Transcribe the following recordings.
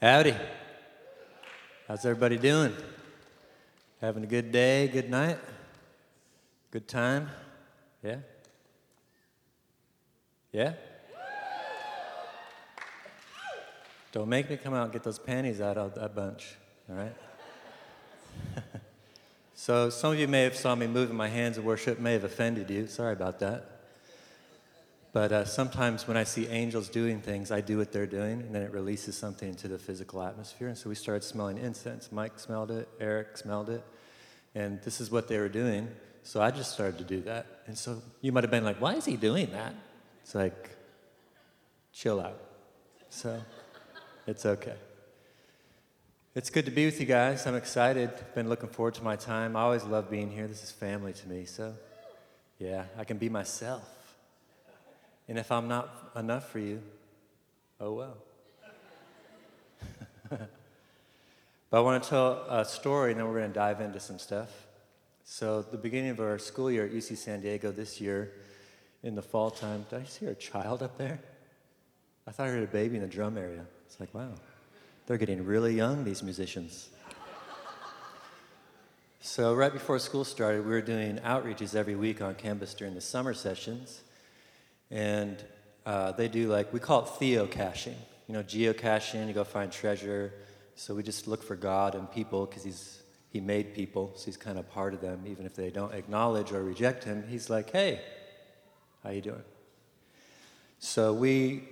Howdy. How's everybody doing? Having a good day, good night, good time? Yeah? Yeah? Don't make me come out and get those panties out of that bunch, all right? So some of you may have saw me moving my hands in worship, may have offended you. Sorry about that. But sometimes when I see angels doing things, I do what they're doing, and then it releases something into the physical atmosphere. And so we started smelling incense. Mike smelled it. Eric smelled it. And this is what they were doing. So I just started to do that. And so you might have been like, why is he doing that? It's like, chill out. So it's okay. It's good to be with you guys. I'm excited. Been looking forward to my time. I always love being here. This is family to me. So, yeah, I can be myself. And if I'm not enough for you, oh well. But I want to tell a story, and then we're going to dive into some stuff. So at the beginning of our school year at UC San Diego this year, in the fall time, did I just hear a child up there? I thought I heard a baby in the drum area. It's like, wow, they're getting really young, these musicians. So right before school started, we were doing outreaches every week on campus during the summer sessions. And they do we call it theocaching. You know, geocaching, you go find treasure. So we just look for God and people because he made people. So he's kind of part of them. Even if they don't acknowledge or reject him, he's like, hey, how you doing? So we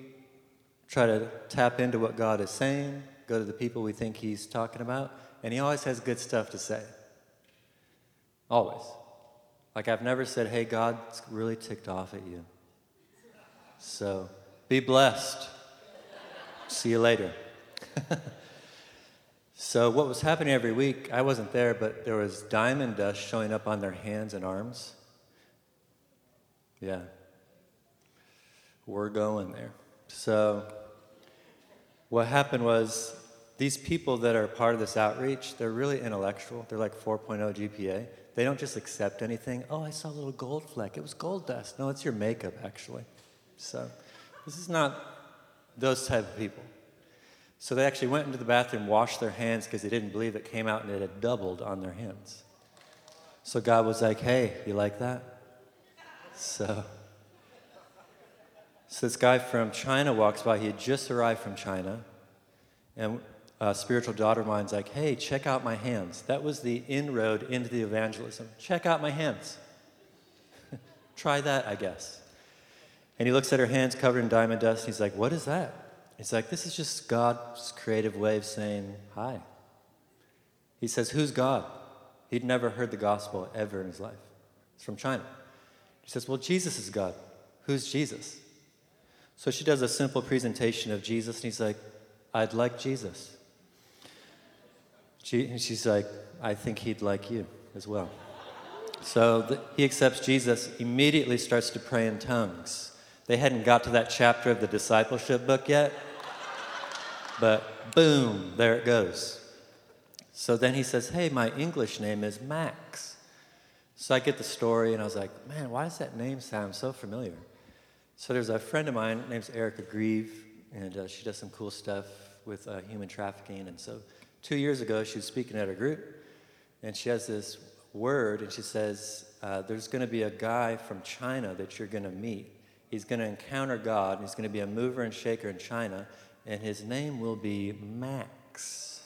try to tap into what God is saying, go to the people we think he's talking about. And he always has good stuff to say. Always. I've never said, hey, God's really ticked off at you. So, be blessed. See you later. So, what was happening every week, I wasn't there, but there was diamond dust showing up on their hands and arms. Yeah. We're going there. So, what happened was, these people that are part of this outreach, they're really intellectual. They're 4.0 GPA. They don't just accept anything. Oh, I saw a little gold fleck. It was gold dust. No, it's your makeup, actually. So this is not those type of people. So they actually went into the bathroom, washed their hands because they didn't believe it came out and it had doubled on their hands. So God was like, hey, you like that? So this guy from China walks by. He had just arrived from China. And a spiritual daughter of mine's like, hey, check out my hands. That was the inroad into the evangelism. Check out my hands. Try that, I guess. And he looks at her hands covered in diamond dust, and he's like, what is that? He's like, this is just God's creative way of saying hi. He says, who's God? He'd never heard the gospel ever in his life. It's from China. He says, well, Jesus is God. Who's Jesus? So she does a simple presentation of Jesus, and he's like, I'd like Jesus. And she's like, I think he'd like you as well. So he accepts Jesus, immediately starts to pray in tongues. They hadn't got to that chapter of the discipleship book yet, but boom, there it goes. So then he says, hey, my English name is Max. So I get the story, and I was like, man, why does that name sound so familiar? So there's a friend of mine, her name's Erica Grieve, and she does some cool stuff with human trafficking. And so 2 years ago, she was speaking at her group, and she has this word, and she says, there's going to be a guy from China that you're going to meet. He's going to encounter God, and he's going to be a mover and shaker in China, and his name will be Max.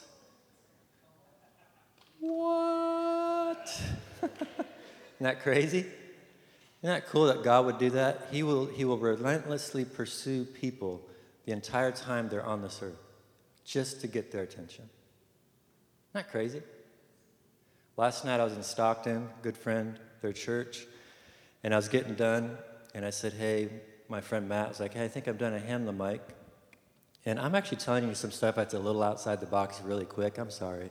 What? Isn't that crazy? Isn't that cool that God would do that? He will relentlessly pursue people the entire time they're on this earth just to get their attention. Isn't that crazy? Last night I was in Stockton, good friend, their church, and I was getting done, and I said, hey, my friend Matt was like, hey, I think I'm done. I hand the mic, and I'm actually telling you some stuff that's a little outside the box really quick. I'm sorry.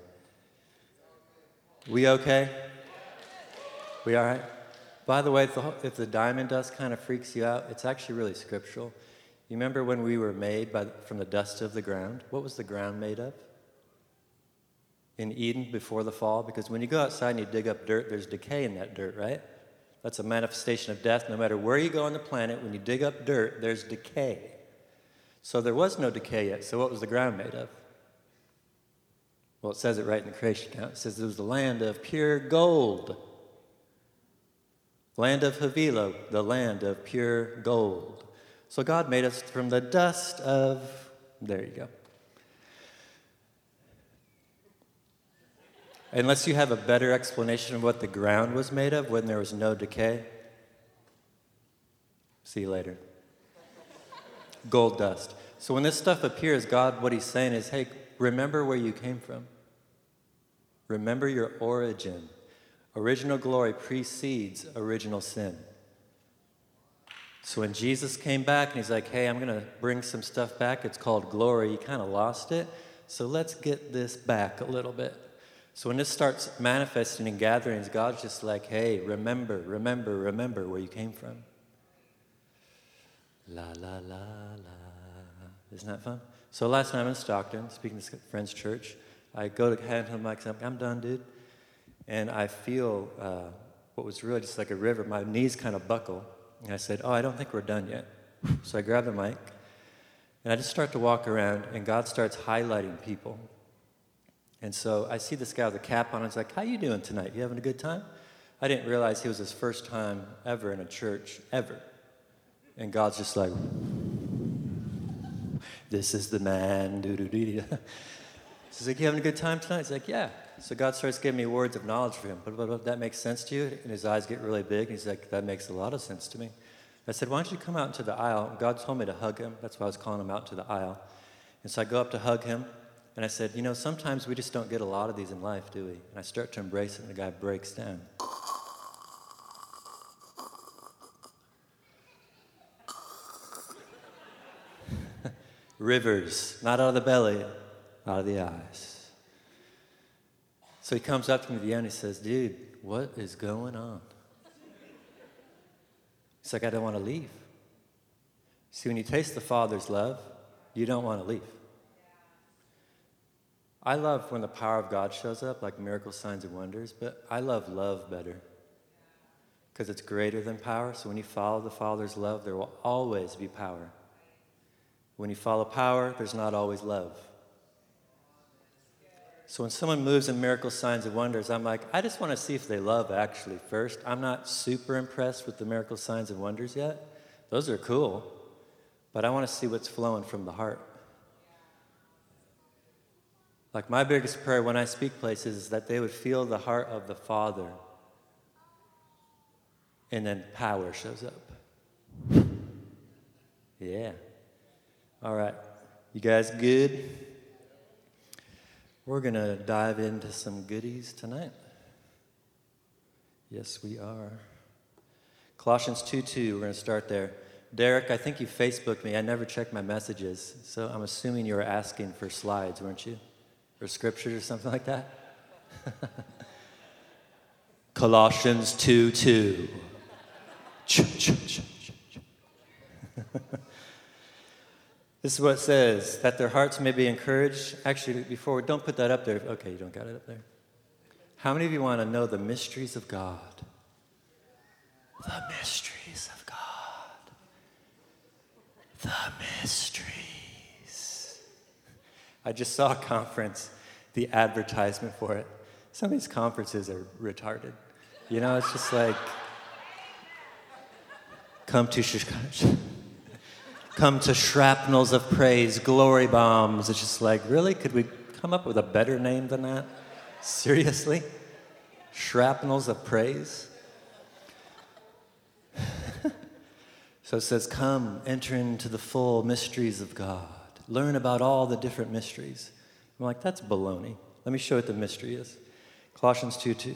We okay? We all right? By the way, if the diamond dust kind of freaks you out, it's actually really scriptural. You remember when we were made from the dust of the ground? What was the ground made of? In Eden before the fall, because when you go outside and you dig up dirt, there's decay in that dirt, right? That's a manifestation of death. No matter where you go on the planet, when you dig up dirt, there's decay. So there was no decay yet. So what was the ground made of? Well, it says it right in the creation account. It says it was the land of pure gold. Land of Havilah, the land of pure gold. So God made us from the dust of, there you go. Unless you have a better explanation of what the ground was made of when there was no decay. See you later. Gold dust. So when this stuff appears, God, what he's saying is, hey, remember where you came from. Remember your origin. Original glory precedes original sin. So when Jesus came back and he's like, hey, I'm going to bring some stuff back. It's called glory. You kind of lost it. So let's get this back a little bit. So when this starts manifesting in gatherings, God's just like, hey, remember where you came from. La, la, la, la. Isn't that fun? So last night I'm in Stockton, speaking to Friends Church. I go to hand him the mic, I'm done, dude. And I feel what was really just like a river. My knees kind of buckle. And I said, I don't think we're done yet. So I grab the mic, and I just start to walk around, and God starts highlighting people. And so I see this guy with a cap on. I was like, how you doing tonight? You having a good time? I didn't realize he was his first time ever in a church, ever. And God's just like, this is the man. Doo-doo-doo-doo. So he's like, you having a good time tonight? He's like, yeah. So God starts giving me words of knowledge for him. That makes sense to you? And his eyes get really big. And he's like, that makes a lot of sense to me. I said, why don't you come out into the aisle? God told me to hug him. That's why I was calling him out to the aisle. And so I go up to hug him. And I said, sometimes we just don't get a lot of these in life, do we? And I start to embrace it, and the guy breaks down. Rivers, not out of the belly, out of the eyes. So he comes up to me at the end, he says, dude, what is going on? He's like, I don't want to leave. See, when you taste the Father's love, you don't want to leave. I love when the power of God shows up, like miracles, signs, and wonders, but I love love better because it's greater than power. So when you follow the Father's love, there will always be power. When you follow power, there's not always love. So when someone moves in miracles, signs, and wonders, I'm like, I just want to see if they love actually first. I'm not super impressed with the miracles, signs, and wonders yet. Those are cool, but I want to see what's flowing from the heart. Like my biggest prayer when I speak places is that they would feel the heart of the Father. And then power shows up. Yeah. All right. You guys good? We're going to dive into some goodies tonight. Yes, we are. Colossians 2:2, we're going to start there. Derek, I think you Facebooked me. I never checked my messages. So I'm assuming you were asking for slides, weren't you? Or scriptures or something like that? Colossians 2:2. This is what it says, that their hearts may be encouraged. Actually, before, don't put that up there. Okay, you don't got it up there. How many of you want to know the mysteries of God? The mysteries of God. The mysteries. I just saw a conference, the advertisement for it. Some of these conferences are retarded. It's just like, come to shrapnels of praise, glory bombs. It's just like, really? Could we come up with a better name than that? Seriously? Shrapnels of praise? So it says, come, enter into the full mysteries of God. Learn about all the different mysteries. I'm like, that's baloney. Let me show you what the mystery is. Colossians 2:2,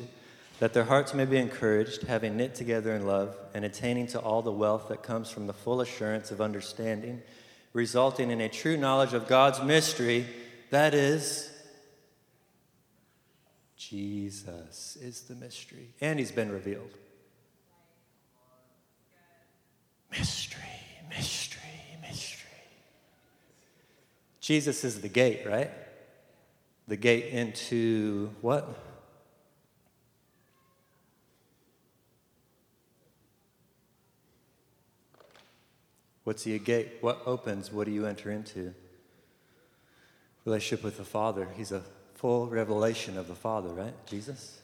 that their hearts may be encouraged, having knit together in love, and attaining to all the wealth that comes from the full assurance of understanding, resulting in a true knowledge of God's mystery, that is, Jesus is the mystery. And he's been revealed. Mystery. Jesus is the gate, right? The gate into what? What's he a gate? What opens? What do you enter into? Relationship with the Father. He's a full revelation of the Father, right? Jesus.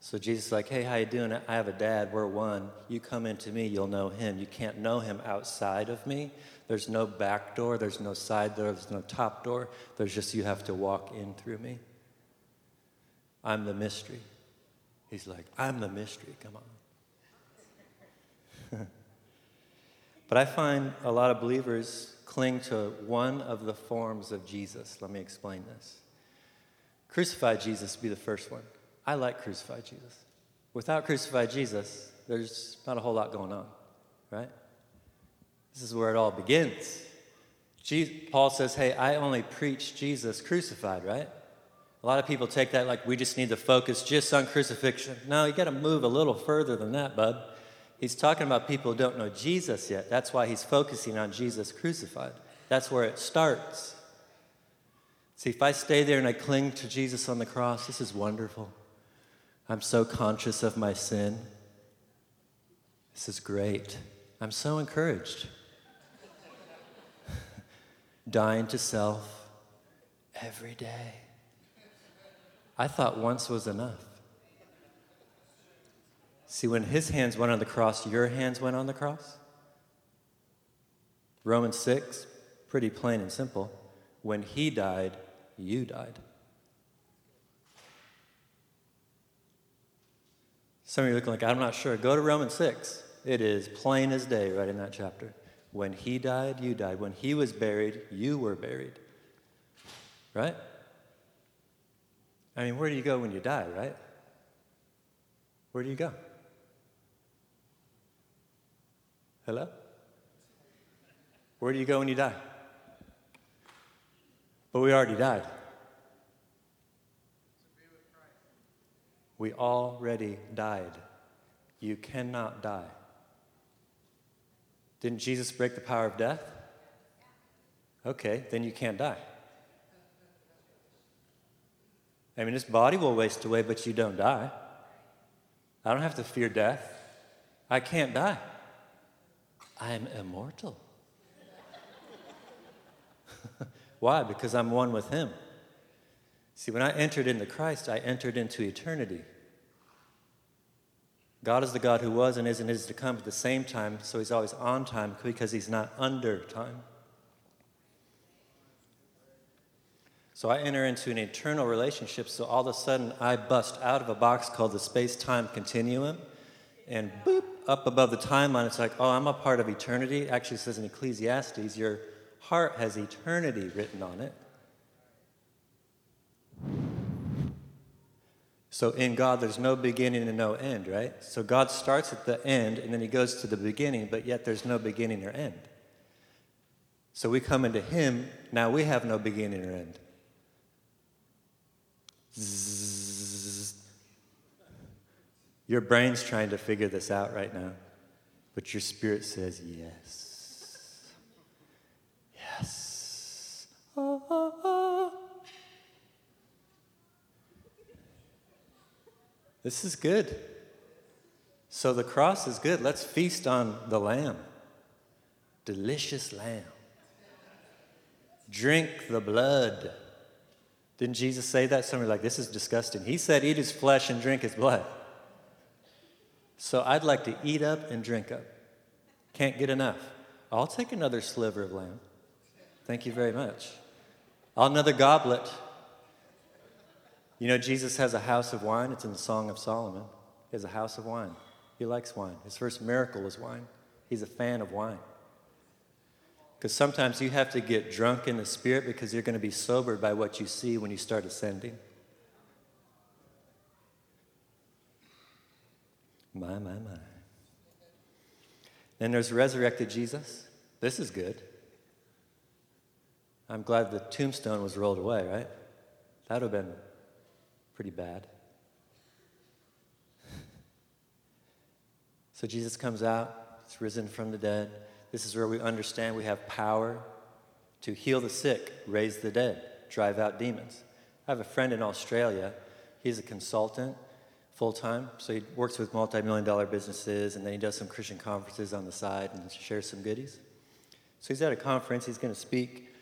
So Jesus is like, hey, how you doing? I have a dad. We're one. You come into me, you'll know him. You can't know him outside of me. There's no back door. There's no side door. There's no top door. There's just you have to walk in through me. I'm the mystery. He's like, I'm the mystery. Come on. But I find a lot of believers cling to one of the forms of Jesus. Let me explain this. Crucified Jesus would be the first one. I like crucified Jesus. Without crucified Jesus, there's not a whole lot going on, right? This is where it all begins. Paul says, hey, I only preach Jesus crucified, right? A lot of people take that like we just need to focus just on crucifixion. No, you got to move a little further than that, bub. He's talking about people who don't know Jesus yet. That's why he's focusing on Jesus crucified. That's where it starts. See, if I stay there and I cling to Jesus on the cross, this is wonderful. I'm so conscious of my sin. This is great. I'm so encouraged. Dying to self every day. I thought once was enough. See, when his hands went on the cross, your hands went on the cross. Romans 6, pretty plain and simple. When he died, you died. Some of you are looking like, I'm not sure. Go to Romans 6. It is plain as day right in that chapter. When he died, you died. When he was buried, you were buried. Right? I mean, where do you go when you die, right? Where do you go? Hello? Where do you go when you die? But we already died. We already died. You cannot die. Didn't Jesus break the power of death? Okay, then you can't die. I mean, this body will waste away, but you don't die. I don't have to fear death. I can't die. I am immortal. Why? Because I'm one with him. See, when I entered into Christ, I entered into eternity. God is the God who was and is to come at the same time, so he's always on time because he's not under time. So I enter into an eternal relationship, so all of a sudden I bust out of a box called the space-time continuum, and boop, up above the timeline, it's like, oh, I'm a part of eternity. It actually says in Ecclesiastes, your heart has eternity written on it. So in God, there's no beginning and no end, right? So God starts at the end, and then he goes to the beginning, but yet there's no beginning or end. So we come into him, now we have no beginning or end. Zzz. Your brain's trying to figure this out right now, but your spirit says yes. Yes. Ah, ah, ah. This is good. So the cross is good. Let's feast on the lamb. Delicious lamb. Drink the blood. Didn't Jesus say that? Somebody like, this is disgusting. He said, eat his flesh and drink his blood. So I'd like to eat up and drink up. Can't get enough. I'll take another sliver of lamb. Thank you very much. I'll another goblet. You know, Jesus has a house of wine. It's in the Song of Solomon. He has a house of wine. He likes wine. His first miracle was wine. He's a fan of wine. Because sometimes you have to get drunk in the spirit because you're going to be sobered by what you see when you start ascending. My. Then there's resurrected Jesus. This is good. I'm glad the tombstone was rolled away, right? That would have been pretty bad. So Jesus comes out, he's risen from the dead. This is where we understand we have power to heal the sick, raise the dead, drive out demons. I have a friend in Australia. He's a consultant full-time, so he works with multi-million-dollar businesses, and then he does some Christian conferences on the side and shares some goodies. So he's at a conference, he's going to speak,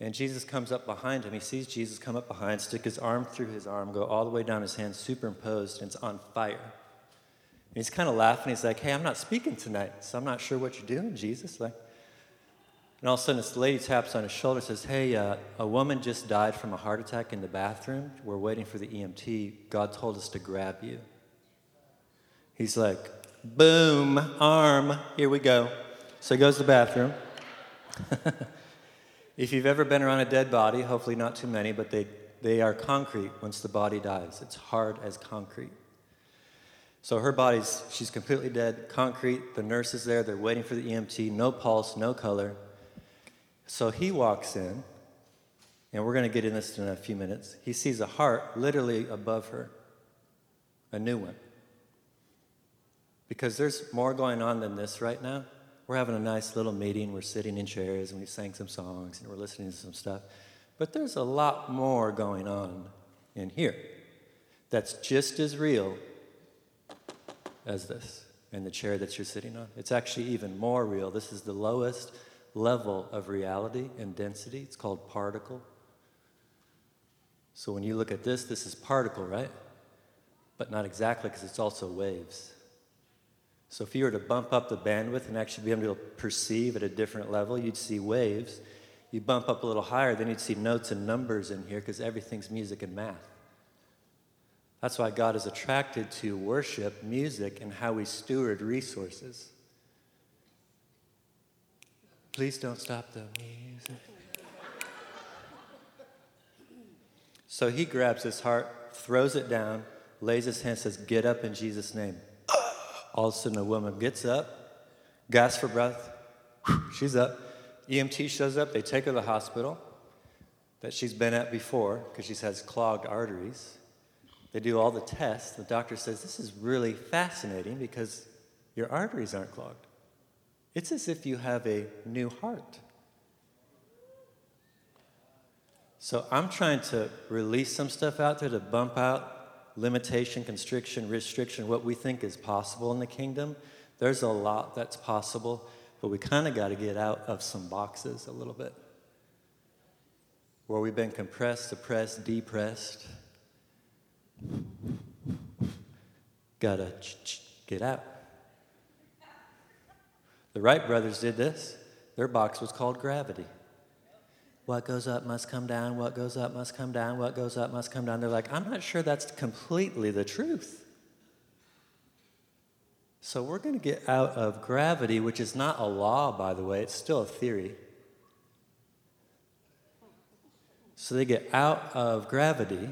And Jesus comes up behind him. He sees Jesus come up behind, stick his arm through his arm, go all the way down his hand, superimposed, and it's on fire. And he's kind of laughing. He's like, hey, I'm not speaking tonight, so I'm not sure what you're doing, Jesus. Like, and all of a sudden, this lady taps on his shoulder and says, hey, a woman just died from a heart attack in the bathroom. We're waiting for the EMT. God told us to grab you. He's like, boom, arm, here we go. So he goes to the bathroom. If you've ever been around a dead body, hopefully not too many, but they are concrete once the body dies. It's hard as concrete. So her body's, she's completely dead, concrete. The nurse is there. They're waiting for the EMT. No pulse, no color. So he walks in, and we're going to get in this in a few minutes. He sees a heart literally above her, a new one. Because there's more going on than this right now. We're having a nice little meeting. We're sitting in chairs, and we sang some songs, and we're listening to some stuff. But there's a lot more going on in here that's just as real as this and the chair that you're sitting on. It's actually even more real. This is the lowest level of reality and density. It's called particle. So when you look at this, this is particle, right? But not exactly, because it's also waves. So if you were to bump up the bandwidth and actually be able to perceive at a different level, you'd see waves. You bump up a little higher, then you'd see notes and numbers in here, because everything's music and math. That's why God is attracted to worship, music, and how we steward resources. Please don't stop the music. So he grabs his heart, throws it down, lays his hand, says, get up in Jesus' name. All of a sudden, a woman gets up, gasps for breath. She's up. EMT shows up. They take her to the hospital that she's been at before, because she has clogged arteries. They do all the tests. The doctor says, this is really fascinating because your arteries aren't clogged. It's as if you have a new heart. So I'm trying to release some stuff out there to bump out limitation, constriction, restriction, what we think is possible in the kingdom. There's a lot that's possible, but we kind of got to get out of some boxes a little bit, where we've been compressed, suppressed, depressed. Gotta get out. The Wright brothers did this. Their box was called gravity. What goes up must come down, what goes up must come down, what goes up must come down. They're like, I'm not sure that's completely the truth. So we're going to get out of gravity, which is not a law, by the way. It's still a theory. So they get out of gravity,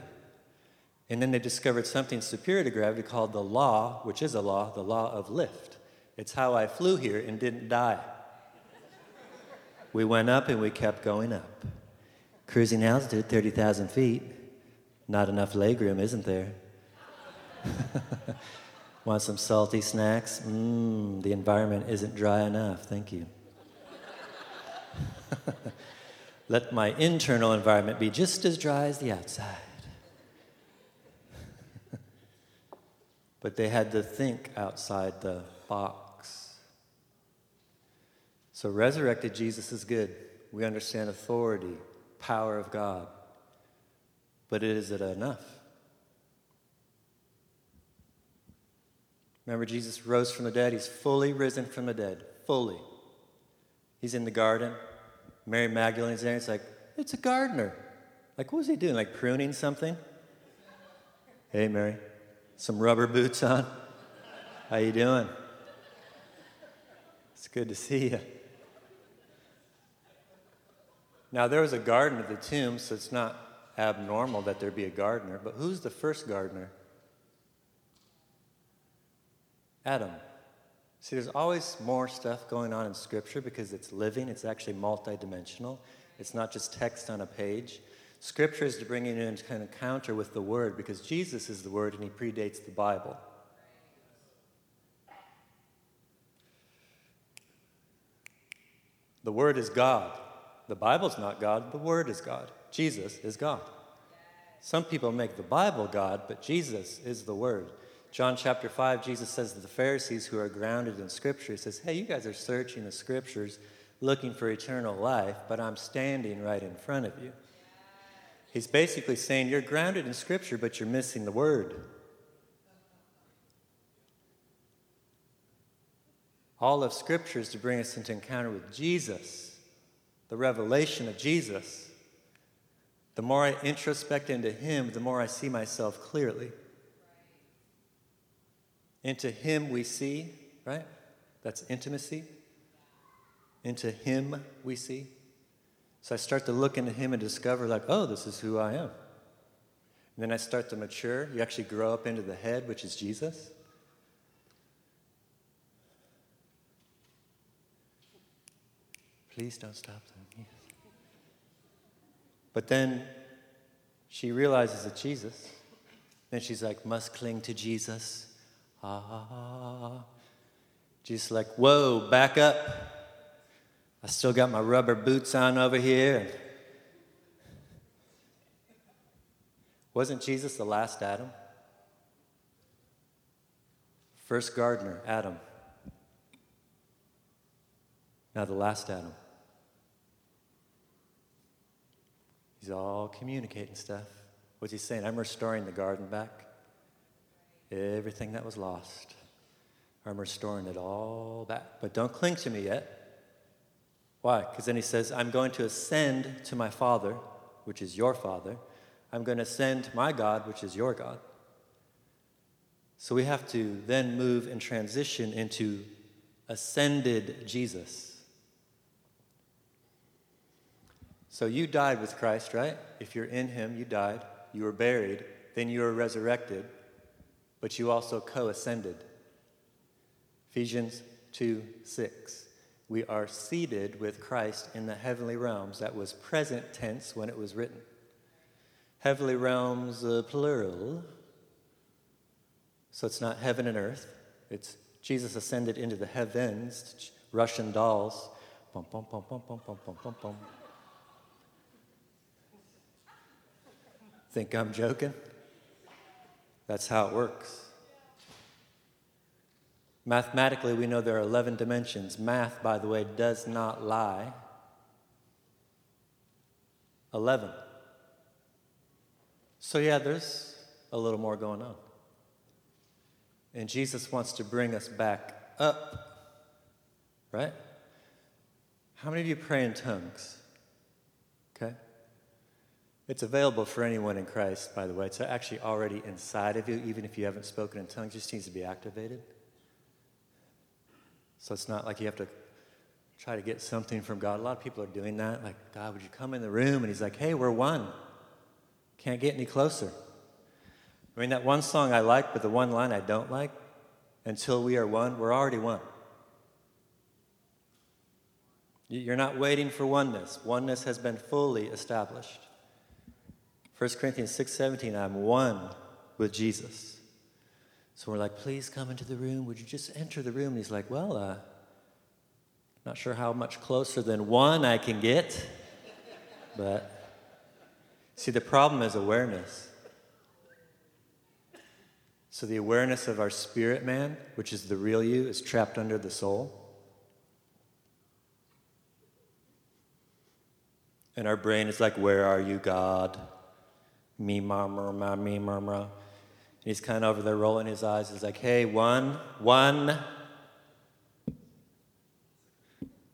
and then they discovered something superior to gravity called the law, which is a law, the law of lift. It's how I flew here and didn't die. We went up and we kept going up. Cruising altitude, 30,000 feet. Not enough legroom, isn't there? Want some salty snacks? The environment isn't dry enough. Thank you. Let my internal environment be just as dry as the outside. But they had to think outside the box. So resurrected Jesus is good. We understand authority, power of God. But is it enough? Remember, Jesus rose from the dead. He's fully risen from the dead, fully. He's in the garden. Mary Magdalene's there. It's like, it's a gardener. Like, what was he doing? Like pruning something? Hey, Mary, some rubber boots on. How you doing? It's good to see you. Now, there was a garden at the tomb, so it's not abnormal that there be a gardener. But who's the first gardener? Adam. See, there's always more stuff going on in Scripture because it's living. It's actually multidimensional. It's not just text on a page. Scripture is to bring you into an encounter with the Word, because Jesus is the Word, and He predates the Bible. The Word is God. The Bible's not God, the Word is God. Jesus is God. Some people make the Bible God, but Jesus is the Word. John chapter 5, Jesus says to the Pharisees who are grounded in Scripture, He says, hey, you guys are searching the Scriptures looking for eternal life, but I'm standing right in front of you. He's basically saying you're grounded in Scripture, but you're missing the Word. All of Scripture is to bring us into encounter with Jesus, the revelation of Jesus. The more I introspect into Him, the more I see myself clearly. Into Him we see, right? That's intimacy. Into Him we see. So I start to look into Him and discover, like, oh, this is who I am. And then I start to mature. You actually grow up into the head, which is Jesus. Please don't stop them. But then she realizes it's Jesus. Then she's like, must cling to Jesus. Ah. Jesus like, whoa, back up. I still got my rubber boots on over here. Wasn't Jesus the last Adam? First gardener, Adam. Now the last Adam. He's all communicating stuff. What's he saying? I'm restoring the garden back. Everything that was lost. I'm restoring it all back. But don't cling to me yet. Why? Because then he says, I'm going to ascend to my Father, which is your Father. I'm going to ascend to my God, which is your God. So we have to then move and transition into ascended Jesus. So you died with Christ, right? If you're in Him, you died. You were buried. Then you were resurrected. But you also co-ascended. Ephesians 2:6. We are seated with Christ in the heavenly realms. That was present tense when it was written. Heavenly realms, plural. So it's not heaven and earth. It's Jesus ascended into the heavens, Russian dolls. Bum, bum, bum, bum, bum, bum, bum, bum, bum. Think I'm joking? That's how it works. Mathematically, we know there are 11 dimensions. Math, by the way, does not lie. 11. So yeah, there's a little more going on. And Jesus wants to bring us back up, right? How many of you pray in tongues? Okay. It's available for anyone in Christ, by the way. It's actually already inside of you, even if you haven't spoken in tongues. It just needs to be activated. So it's not like you have to try to get something from God. A lot of people are doing that. Like, God, would you come in the room? And He's like, hey, we're one. Can't get any closer. I mean, that one song I like, but the one line I don't like, until we are one, we're already one. You're not waiting for oneness. Oneness has been fully established. 1 Corinthians 6:17, I'm one with Jesus. So we're like, please come into the room. Would you just enter the room? And He's like, well, not sure how much closer than one I can get. But see, the problem is awareness. So the awareness of our spirit man, which is the real you, is trapped under the soul. And our brain is like, where are you, God? Me, murmur, ma, me, murmur. And he's kind of over there rolling his eyes. He's like, hey, one.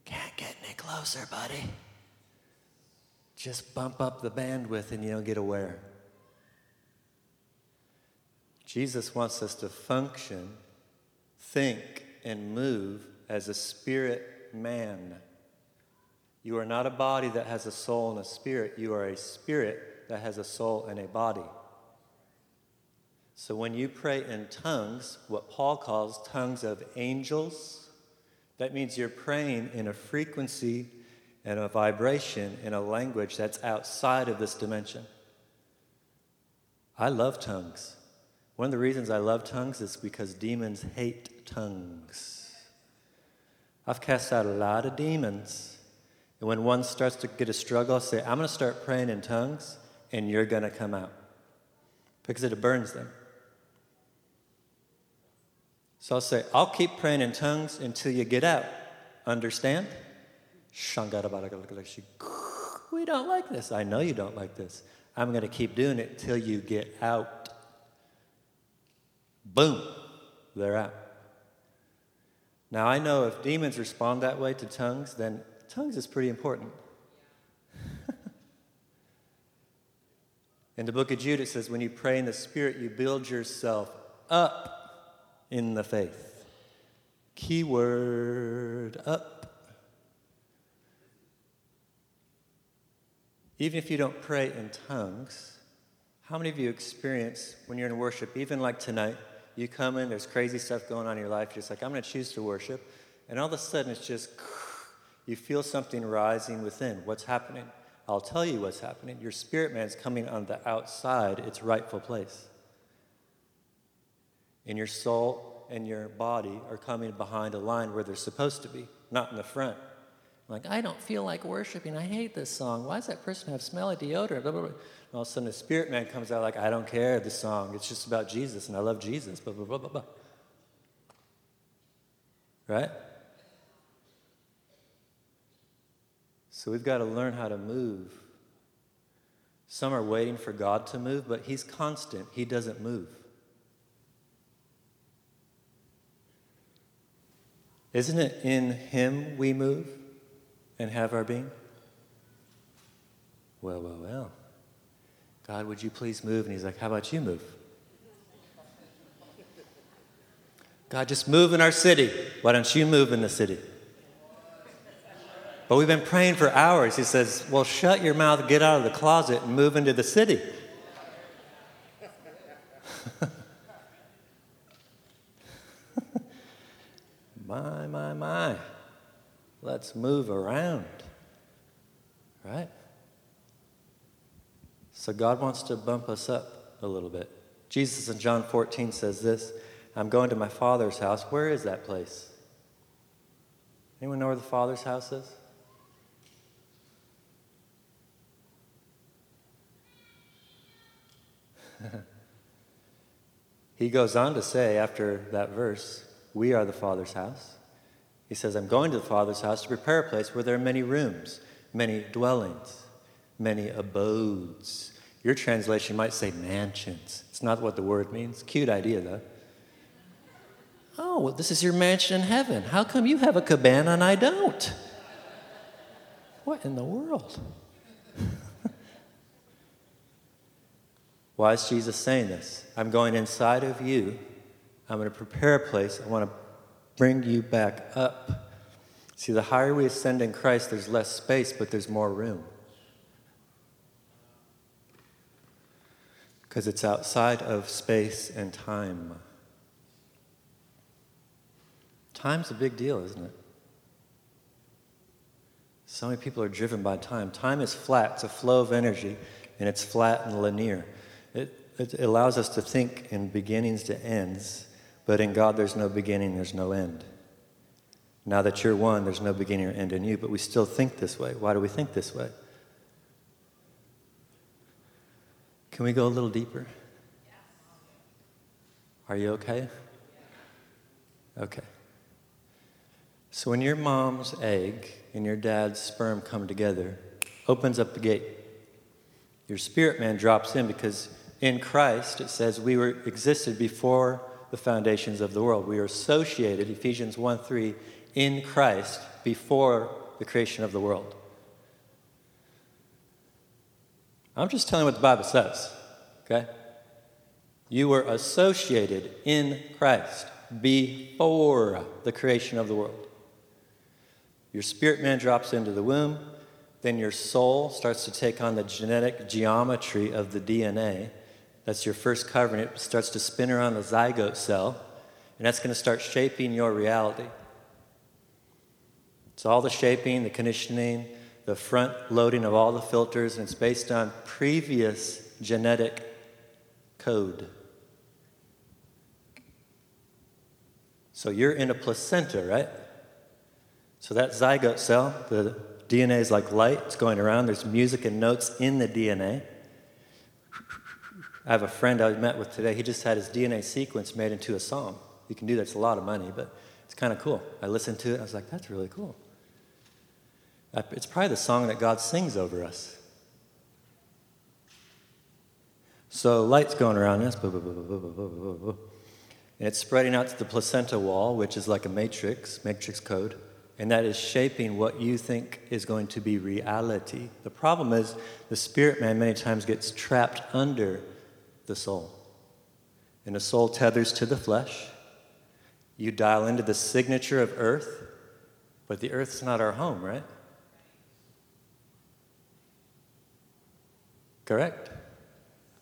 Can't get any closer, buddy. Just bump up the bandwidth and you'll get aware. Jesus wants us to function, think, and move as a spirit man. You are not a body that has a soul and a spirit. You are a spirit that has a soul and a body. So when you pray in tongues, what Paul calls tongues of angels, that means you're praying in a frequency and a vibration in a language that's outside of this dimension. I love tongues. One of the reasons I love tongues is because demons hate tongues. I've cast out a lot of demons. And when one starts to get a struggle, I say, I'm going to start praying in tongues. And you're going to come out. Because it burns them. So I'll say, I'll keep praying in tongues until you get out. Understand? We don't like this. I know you don't like this. I'm going to keep doing it till you get out. Boom, they're out. Now, I know if demons respond that way to tongues, then tongues is pretty important. In the book of Jude, it says, when you pray in the Spirit, you build yourself up in the faith. Keyword, up. Even if you don't pray in tongues, how many of you experience when you're in worship, even like tonight, you come in, there's crazy stuff going on in your life, you're just like, I'm going to choose to worship, and all of a sudden it's just, you feel something rising within. What's happening? I'll tell you what's happening. Your spirit man's coming on the outside, its rightful place. And your soul and your body are coming behind a line where they're supposed to be, not in the front. Like, I don't feel like worshiping. I hate this song. Why does that person have smelly deodorant? Blah, blah, blah. And all of a sudden, the spirit man comes out like, I don't care this song. It's just about Jesus, and I love Jesus. Blah, blah, blah, blah, blah. Right? So we've got to learn how to move. Some are waiting for God to move, but He's constant. He doesn't move. Isn't it in Him we move and have our being? Well, well, well. God, would you please move? And He's like, how about you move? God, just move in our city. Why don't you move in the city? But we've been praying for hours. He says, well, shut your mouth, get out of the closet, and move into the city. My. Let's move around, right? So God wants to bump us up a little bit. Jesus in John 14 says this, I'm going to my Father's house. Where is that place? Anyone know where the Father's house is? He goes on to say after that verse, we are the Father's house. He says, I'm going to the Father's house to prepare a place where there are many rooms, many dwellings, many abodes. Your translation might say mansions. It's not what the word means. Cute idea, though. Oh, well, this is your mansion in heaven. How come you have a cabana and I don't? What in the world? Why is Jesus saying this? I'm going inside of you. I'm going to prepare a place. I want to bring you back up. See, the higher we ascend in Christ, there's less space, but there's more room. Because it's outside of space and time. Time's a big deal, isn't it? So many people are driven by time. Time is flat. It's a flow of energy, and it's flat and linear. It allows us to think in beginnings to ends. But in God, there's no beginning, there's no end. Now that you're one, there's no beginning or end in you, but we still think this way. Why do we think this way? Can we go a little deeper? Are you okay? Okay. So when your mom's egg and your dad's sperm come together, opens up the gate. Your spirit man drops in because in Christ, it says we were existed before the foundations of the world. We are associated, Ephesians 1:3, in Christ before the creation of the world. I'm just telling you what the Bible says, okay? You were associated in Christ before the creation of the world. Your spirit man drops into the womb, then your soul starts to take on the genetic geometry of the DNA. That's your first covenant. It starts to spin around the zygote cell, and that's going to start shaping your reality. It's all the shaping, the conditioning, the front loading of all the filters, and it's based on previous genetic code. So you're in a placenta, right? So that zygote cell, the DNA is like light. It's going around. There's music and notes in the DNA. I have a friend I met with today. He just had his DNA sequence made into a song. You can do that. It's a lot of money, but it's kind of cool. I listened to it. I was like, that's really cool. It's probably the song that God sings over us. So light's going around us, and it's spreading out to the placenta wall, which is like a matrix code, and that is shaping what you think is going to be reality. The problem is the spirit man many times gets trapped under the soul, and the soul tethers to the flesh. You dial into the signature of earth, but the earth's not our home, right? Correct?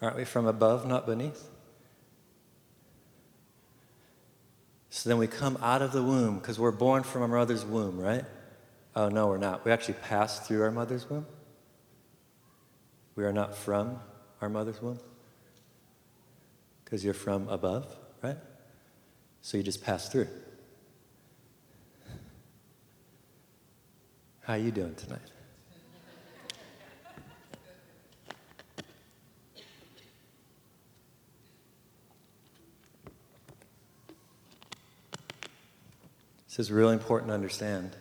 Aren't we from above, not beneath? So then we come out of the womb, because we're born from our mother's womb, right? Oh, no, we're not. We actually pass through our mother's womb. We are not from our mother's womb, because you're from above, right? So you just pass through. How are you doing tonight? This is really important to understand,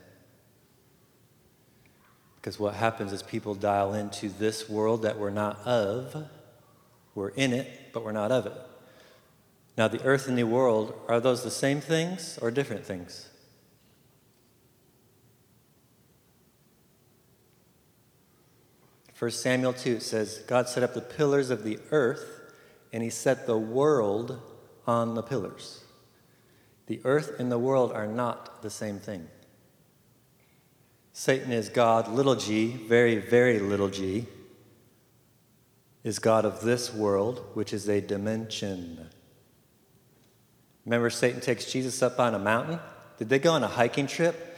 because what happens is people dial into this world that we're not of. We're in it, but we're not of it. Now, the earth and the world, are those the same things or different things? First Samuel 2 says, God set up the pillars of the earth, and he set the world on the pillars. The earth and the world are not the same thing. Satan is God, little g, very, very little g, is God of this world, which is a dimension. Remember, Satan takes Jesus up on a mountain? Did they go on a hiking trip?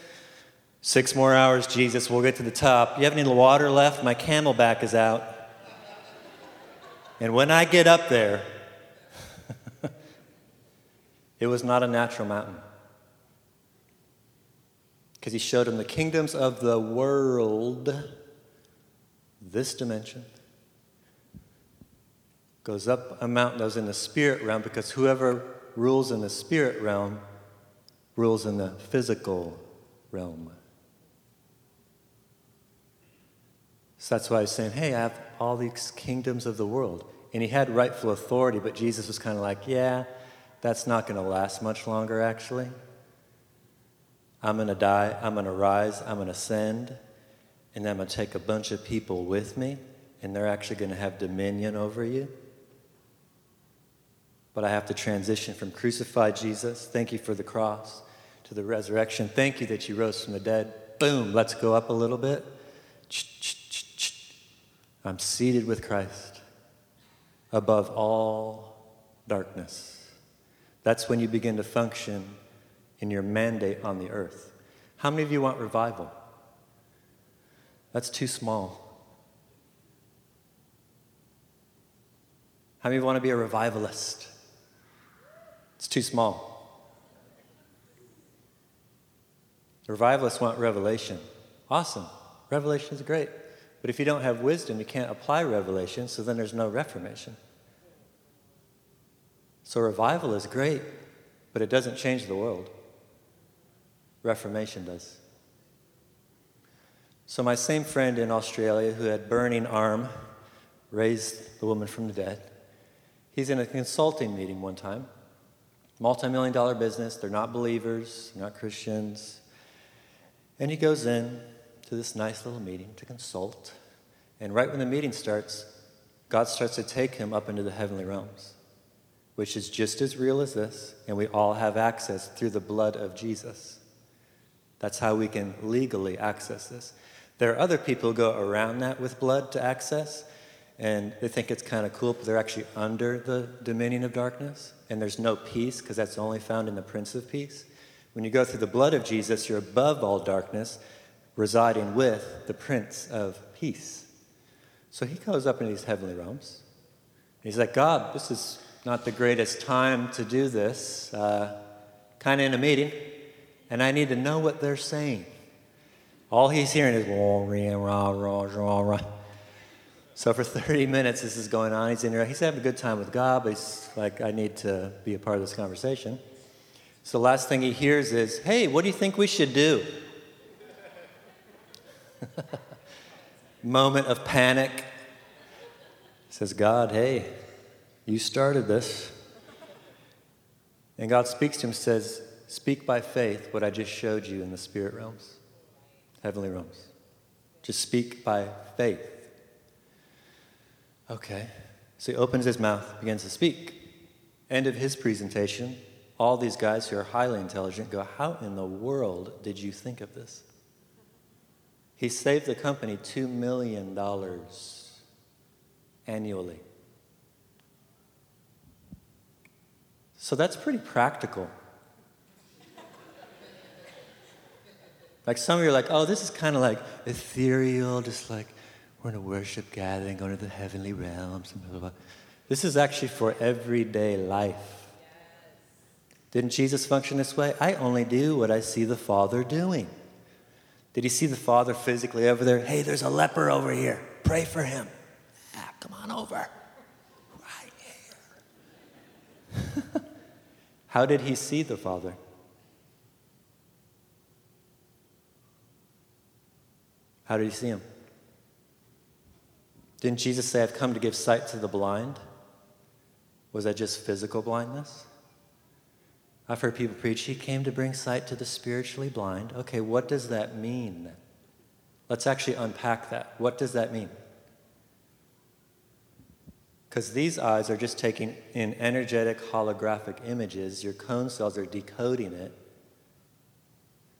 6 more hours, Jesus, we'll get to the top. You have any water left? My camelback is out. And when I get up there, it was not a natural mountain. Because he showed him the kingdoms of the world, this dimension, goes up a mountain that was in the spirit realm, because whoever rules in the spirit realm rules in the physical realm. So that's why he's saying, hey, I have all these kingdoms of the world. And he had rightful authority, but Jesus was kind of like, yeah, that's not going to last much longer, actually. I'm going to die, I'm going to rise, I'm going to ascend, and I'm going to take a bunch of people with me, and they're actually going to have dominion over you. But I have to transition from crucified Jesus, thank you for the cross, to the resurrection, thank you that you rose from the dead. Boom, let's go up a little bit. I'm seated with Christ above all darkness. That's when you begin to function in your mandate on the earth. How many of you want revival? That's too small. How many of you want to be a revivalist? It's too small. Revivalists want revelation. Awesome. Revelation is great. But if you don't have wisdom, you can't apply revelation, so then there's no reformation. So revival is great, but it doesn't change the world. Reformation does. So my same friend in Australia who had burning arm raised the woman from the dead, he's in a consulting meeting one time, multi-million-dollar business, they're not believers, they're not Christians, and he goes in to this nice little meeting to consult, and right when the meeting starts, God starts to take him up into the heavenly realms, which is just as real as this, and we all have access through the blood of Jesus. That's how we can legally access this. There are other people who go around that with blood to access, and they think it's kind of cool, but they're actually under the dominion of darkness, and there's no peace, because that's only found in the Prince of Peace. When you go through the blood of Jesus, you're above all darkness, residing with the Prince of Peace. So he goes up into these heavenly realms, and he's like, God, this is not the greatest time to do this, kind of in a meeting, and I need to know what they're saying. All he's hearing is, rah, rah, rah, rah. So for 30 minutes, this is going on. He's in here. He's having a good time with God, but he's like, I need to be a part of this conversation. So the last thing he hears is, hey, what do you think we should do? moment of panic. Says, God, hey, you started this. And God speaks to him, says, speak by faith what I just showed you in the spirit realms, heavenly realms. Just speak by faith. Okay. So he opens his mouth, begins to speak. End of his presentation, all these guys who are highly intelligent go, how in the world did you think of this? He saved the company $2 million annually. So that's pretty practical. Like some of you are like, oh, this is kind of like ethereal, just like we're in a worship gathering, going to the heavenly realms, and blah, blah, blah. This is actually for everyday life. Yes. Didn't Jesus function this way? I only do what I see the Father doing. Did he see the Father physically over there? Hey, there's a leper over here. Pray for him. Ah, come on over. Right here. How did he see the Father? How did he see him? Didn't Jesus say, I've come to give sight to the blind? Was that just physical blindness? I've heard people preach, he came to bring sight to the spiritually blind. Okay, what does that mean? Let's actually unpack that. What does that mean? Because these eyes are just taking in energetic holographic images. Your cone cells are decoding it.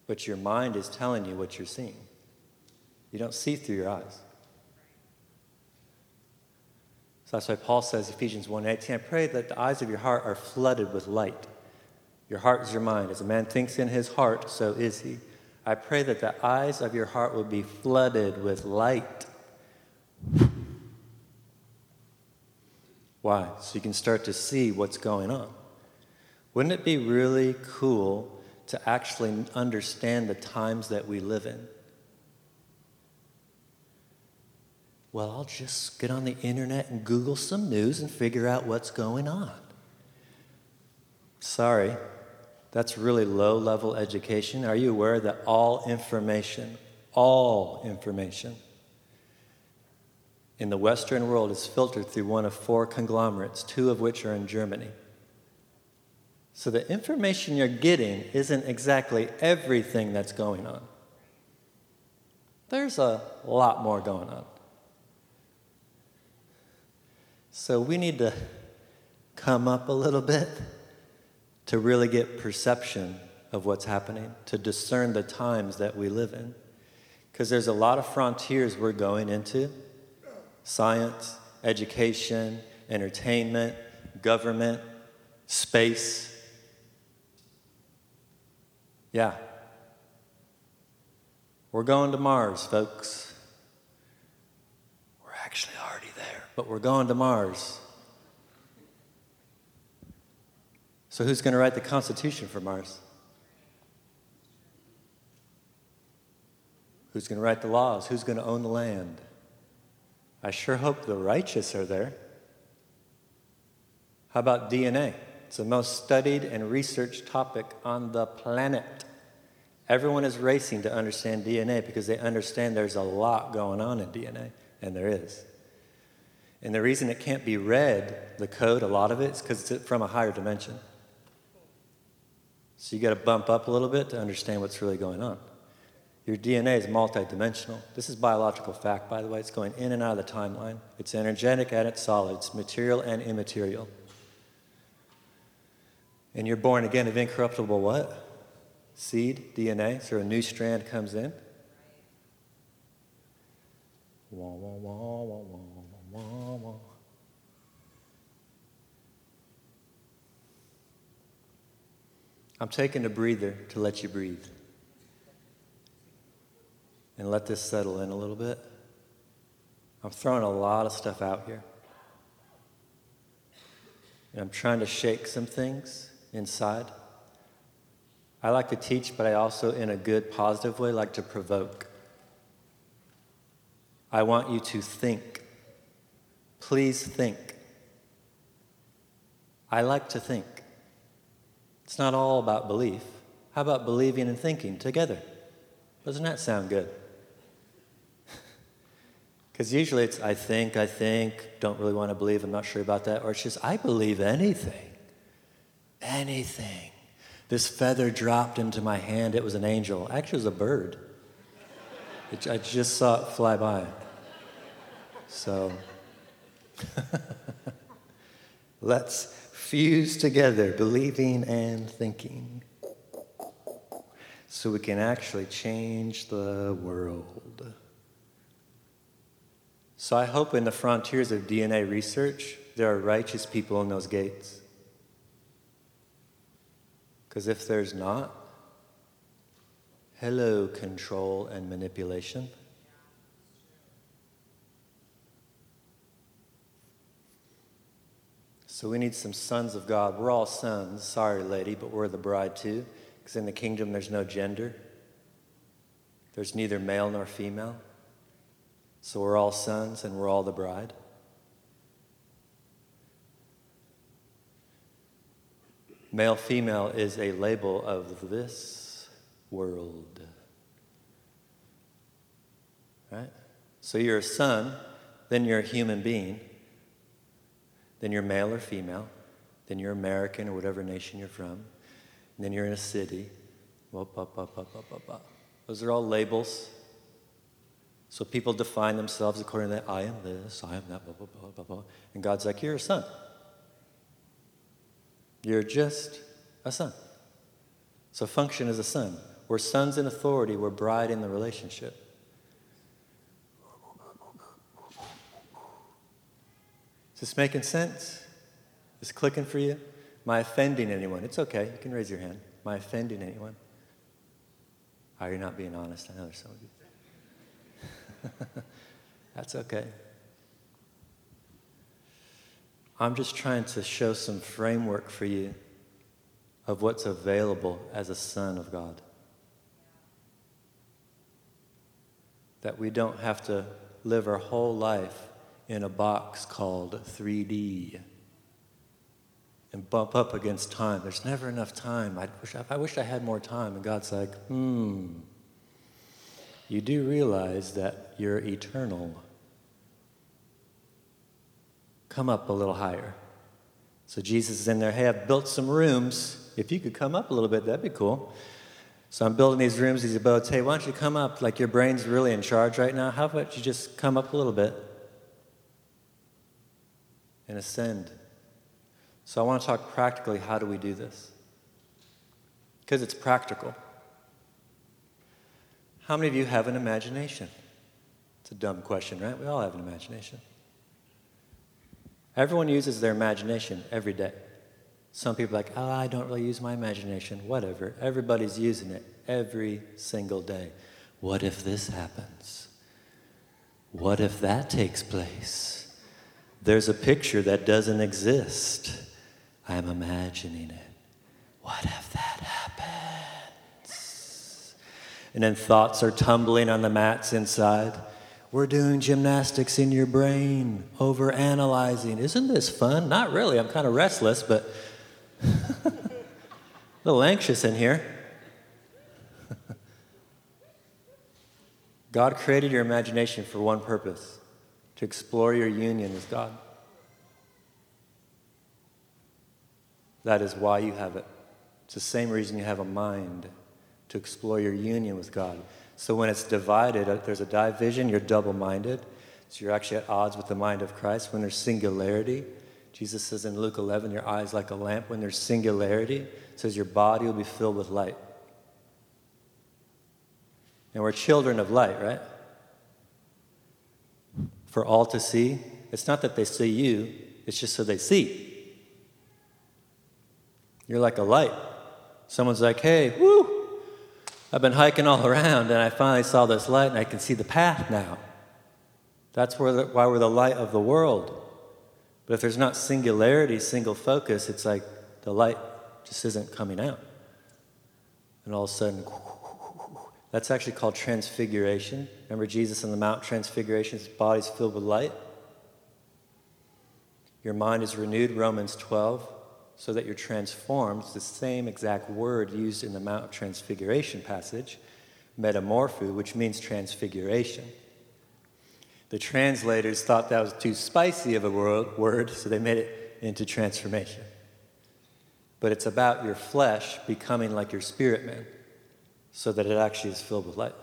But your mind is telling you what you're seeing. You don't see through your eyes. So that's why Paul says, Ephesians 1:18, I pray that the eyes of your heart are flooded with light. Your heart is your mind. As a man thinks in his heart, so is he. I pray that the eyes of your heart will be flooded with light. Why? So you can start to see what's going on. Wouldn't it be really cool to actually understand the times that we live in? Well, I'll just get on the internet and Google some news and figure out what's going on. Sorry. That's really low-level education. Are you aware that all information in the Western world is filtered through one of four conglomerates, two of which are in Germany? So the information you're getting isn't exactly everything that's going on. There's a lot more going on. So we need to come up a little bit to really get perception of what's happening, to discern the times that we live in. Because there's a lot of frontiers we're going into. Science, education, entertainment, government, space. Yeah. We're going to Mars, folks. We're actually already there, but we're going to Mars. So who's going to write the Constitution for Mars? Who's going to write the laws? Who's going to own the land? I sure hope the righteous are there. How about DNA? It's the most studied and researched topic on the planet. Everyone is racing to understand DNA because they understand there's a lot going on in DNA, and there is. And the reason it can't be read, the code, a lot of it, is because it's from a higher dimension. So you got to bump up a little bit to understand what's really going on. Your DNA is multidimensional. This is biological fact, by the way. It's going in and out of the timeline. It's energetic and it's solid. It's material and immaterial. And you're born again of incorruptible what? Seed, DNA. So a new strand comes in. Wah, wah, wah, wah, wah, wah, wah. I'm taking a breather to let you breathe. And let this settle in a little bit. I'm throwing a lot of stuff out here. And I'm trying to shake some things inside. I like to teach, but I also, in a good, positive way, like to provoke. I want you to think. Please think. I like to think. It's not all about belief. How about believing and thinking together? Doesn't that sound good? Because usually it's, I think, don't really want to believe, I'm not sure about that. Or it's just, I believe anything. Anything. This feather dropped into my hand. It was an angel. Actually, it was a bird. I just saw it fly by. So, let's fuse together believing and thinking so we can actually change the world. So I hope in the frontiers of DNA research, there are righteous people in those gates. Because if there's not, hello, control and manipulation. So we need some sons of God. We're all sons. Sorry, lady, but we're the bride too. Because in the kingdom, there's no gender. There's neither male nor female. So we're all sons and we're all the bride. Male, female is a label of this world. Right? So you're a son, then you're a human being, then you're male or female, then you're American or whatever nation you're from, and then you're in a city. Those are all labels. So people define themselves according to that, I am this, I am that, blah, blah, blah, blah, blah. And God's like, you're a son. You're just a son. So function as a son. We're sons in authority. We're bride in the relationship. Is this making sense? Is it clicking for you? Am I offending anyone? It's okay. You can raise your hand. Am I offending anyone? Oh, you're not being honest. I know there's some of you. That's okay. I'm just trying to show some framework for you of what's available as a son of God. That we don't have to live our whole life in a box called 3D and bump up against time. There's never enough time. I wish I had more time. And God's like, you do realize that you're eternal. Come up a little higher. So Jesus is in there. Hey, I've built some rooms. If you could come up a little bit, that'd be cool. So I'm building these rooms, these abodes. Hey, why don't you come up? Like your brain's really in charge right now. How about you just come up a little bit and ascend? So I want to talk practically, how do we do this? Because it's practical. How many of you have an imagination? It's a dumb question, right? We all have an imagination. Everyone uses their imagination every day. Some people are like, oh, I don't really use my imagination. Whatever. Everybody's using it every single day. What if this happens? What if that takes place? There's a picture that doesn't exist. I'm imagining it. What if that happens? And then thoughts are tumbling on the mats inside. We're doing gymnastics in your brain, overanalyzing. Isn't this fun? Not really. I'm kind of restless, but a little anxious in here. God created your imagination for one purpose, to explore your union with God. That is why you have it. It's the same reason you have a mind, to explore your union with God. So when it's divided, there's a division, you're double-minded. So you're actually at odds with the mind of Christ. When there's singularity, Jesus says in Luke 11, your eyes like a lamp. When there's singularity, says your body will be filled with light. And we're children of light, right? For all to see. It's not that they see you, it's just so they see. You're like a light. Someone's like, hey, woo! I've been hiking all around, and I finally saw this light, and I can see the path now. That's why we're the light of the world. But if there's not singularity, single focus, it's like the light just isn't coming out. And all of a sudden, that's actually called transfiguration. Remember Jesus on the Mount Transfiguration, his body's filled with light. Your mind is renewed, Romans 12. So that you're transformed, the same exact word used in the Mount of Transfiguration passage, metamorpho, which means transfiguration. The translators thought that was too spicy of a word, so they made it into transformation. But it's about your flesh becoming like your spirit man, so that it actually is filled with light.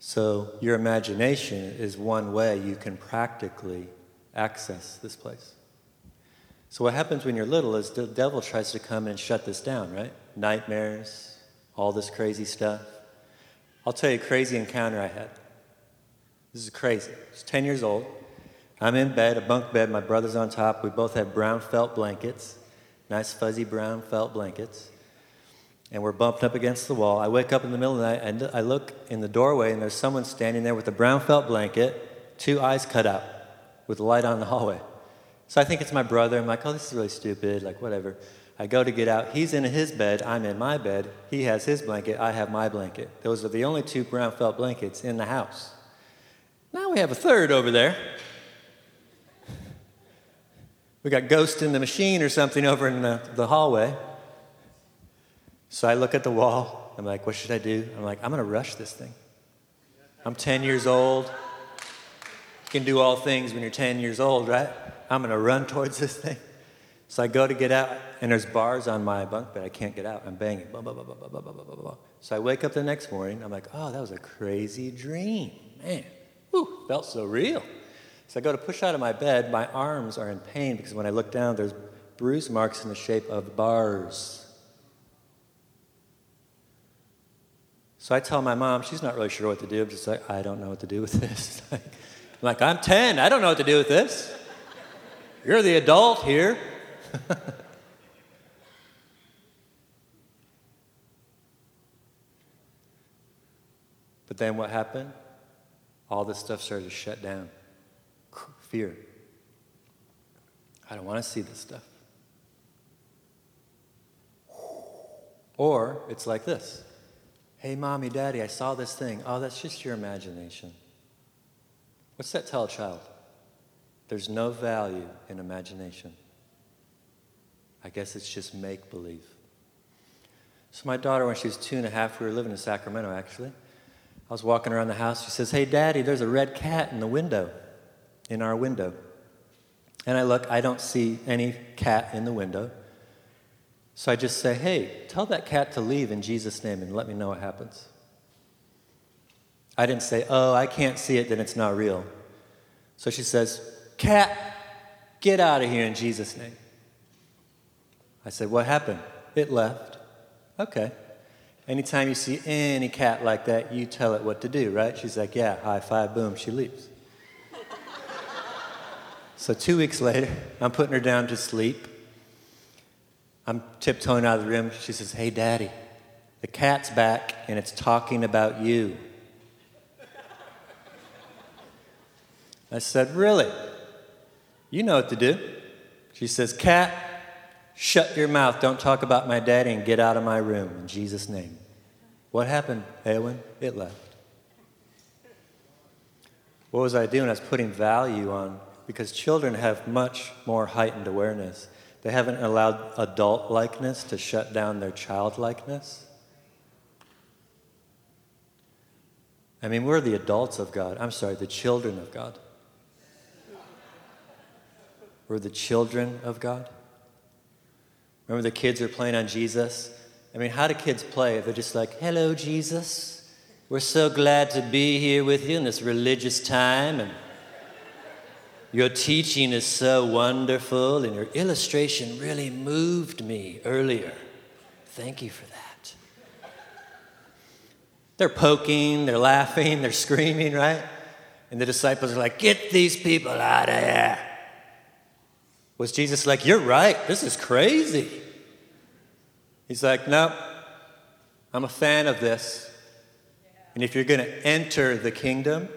So your imagination is one way you can practically access this place. So what happens when you're little is the devil tries to come and shut this down, right? Nightmares, all this crazy stuff. I'll tell you a crazy encounter I had. This is crazy. I was 10 years old. I'm in bed, a bunk bed. My brother's on top. We both have brown felt blankets, nice fuzzy brown felt blankets. And we're bumped up against the wall. I wake up in the middle of the night, and I look in the doorway, and there's someone standing there with a brown felt blanket, two eyes cut out, with a light on the hallway. So I think it's my brother. I'm like, oh, this is really stupid, like whatever. I go to get out. He's in his bed. I'm in my bed. He has his blanket. I have my blanket. Those are the only two brown felt blankets in the house. Now we have a third over there. We got Ghost in the Machine or something over in the hallway. So I look at the wall. I'm like, what should I do? I'm like, I'm going to rush this thing. I'm 10 years old. You can do all things when you're 10 years old, right? I'm going to run towards this thing. So I go to get out, and there's bars on my bunk bed. I can't get out. I'm banging. Blah, blah, blah, blah, blah, blah, blah, blah, blah. So I wake up the next morning. I'm like, oh, that was a crazy dream. Man, whew, felt so real. So I go to push out of my bed. My arms are in pain because when I look down, there's bruise marks in the shape of bars. So I tell my mom. She's not really sure what to do. I'm just like, I don't know what to do with this. I'm like, I'm 10. I don't know what to do with this. You're the adult here. But then what happened? All this stuff started to shut down. Fear. I don't want to see this stuff. Or it's like this. Hey, mommy, daddy, I saw this thing. Oh, that's just your imagination. What's that tell a child? There's no value in imagination. I guess it's just make-believe. So my daughter, when she was 2.5, we were living in Sacramento, actually. I was walking around the house. She says, hey, Daddy, there's a red cat in the window, in our window. And I look. I don't see any cat in the window. So I just say, hey, tell that cat to leave in Jesus' name and let me know what happens. I didn't say, oh, I can't see it, then it's not real. So she says, cat, get out of here in Jesus' name. I said, what happened? It left. Okay. Anytime you see any cat like that, you tell it what to do, right? She's like, yeah, high five, boom, she leaves. So 2 weeks later, I'm putting her down to sleep. I'm tiptoeing out of the room. She says, hey, Daddy, the cat's back, and it's talking about you. I said, really? You know what to do. She says, cat, shut your mouth. Don't talk about my daddy and get out of my room in Jesus' name. What happened, Edwin? It left. What was I doing? I was putting value on, because children have much more heightened awareness. They haven't allowed adult likeness to shut down their childlikeness. I mean, we're the adults of God. I'm sorry, the children of God. We're the children of God. Remember the kids are playing on Jesus? I mean, how do kids play? They're just like, hello, Jesus. We're so glad to be here with you in this religious time. And your teaching is so wonderful. And your illustration really moved me earlier. Thank you for that. They're poking, they're laughing, they're screaming, right? And the disciples are like, get these people out of here. Was Jesus like, you're right, this is crazy? He's like, no, I'm a fan of this. And if you're going to enter the kingdom,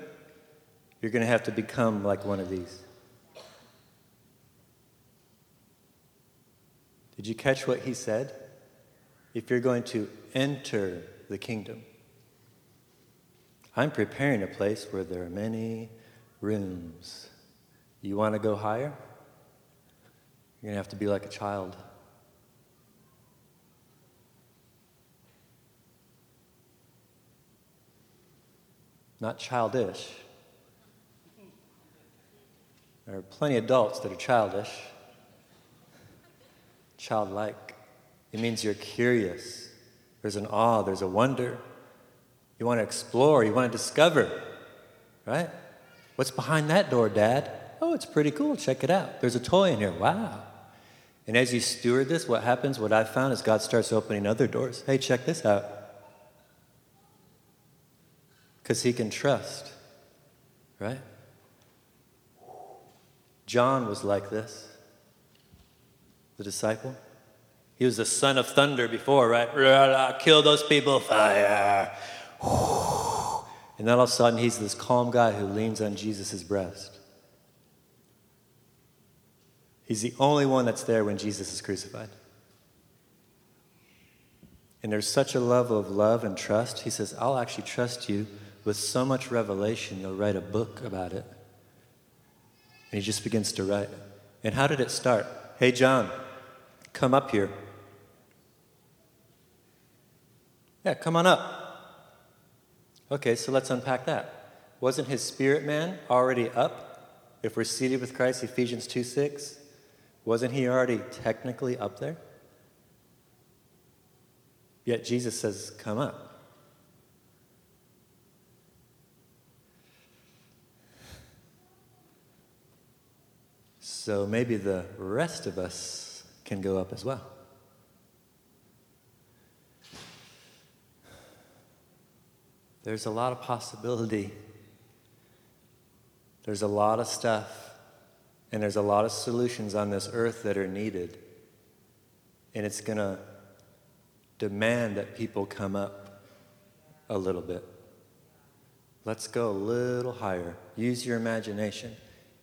you're going to have to become like one of these. Did you catch what he said? If you're going to enter the kingdom. I'm preparing a place where there are many rooms. You want to go higher? You're going to have to be like a child. not childish. There are plenty of adults that are childish, childlike. It means you're curious. There's an awe. There's a wonder. You want to explore. You want to discover, right? What's behind that door, Dad? Oh, it's pretty cool. Check it out. There's a toy in here. Wow. And as you steward this, what happens, what I've found, is God starts opening other doors. Hey, check this out. Because he can trust, right? John was like this, the disciple. He was the son of thunder before, right? Kill those people, fire. And then all of a sudden, he's this calm guy who leans on Jesus' breast. He's the only one that's there when Jesus is crucified. And there's such a level of love and trust. He says, I'll actually trust you with so much revelation, you'll write a book about it. And he just begins to write. And how did it start? Hey, John, come up here. Yeah, come on up. Okay, so let's unpack that. Wasn't his spirit man already up? If we're seated with Christ, Ephesians 2:6, wasn't he already technically up there? Yet Jesus says, come up. So maybe the rest of us can go up as well. There's a lot of possibility. There's a lot of stuff. And there's a lot of solutions on this earth that are needed. And it's going to demand that people come up a little bit. Let's go a little higher. Use your imagination.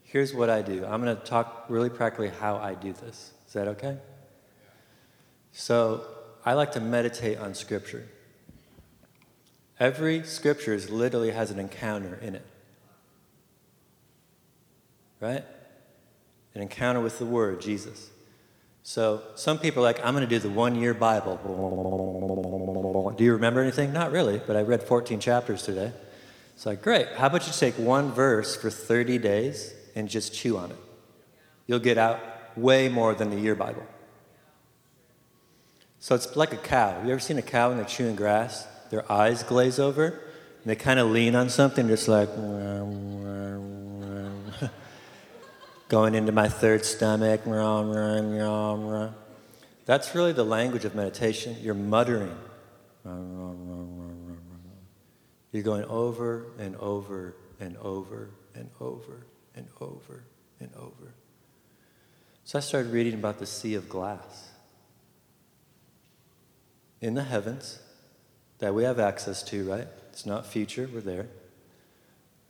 Here's what I do. I'm going to talk really practically how I do this. Is that okay? So I like to meditate on Scripture. Every scripture literally has an encounter in it, right? An encounter with the Word, Jesus. So some people are like, I'm going to do the one-year Bible. Do you remember anything? Not really, but I read 14 chapters today. It's like, great. How about you take one verse for 30 days and just chew on it? You'll get out way more than the year Bible. So it's like a cow. You ever seen a cow when they're chewing grass? Their eyes glaze over, and they kind of lean on something, just like, going into my third stomach. That's really the language of meditation. You're muttering. You're going over and over and over and over and over and over. So I started reading about the sea of glass in the heavens that we have access to, right? It's not future, we're there.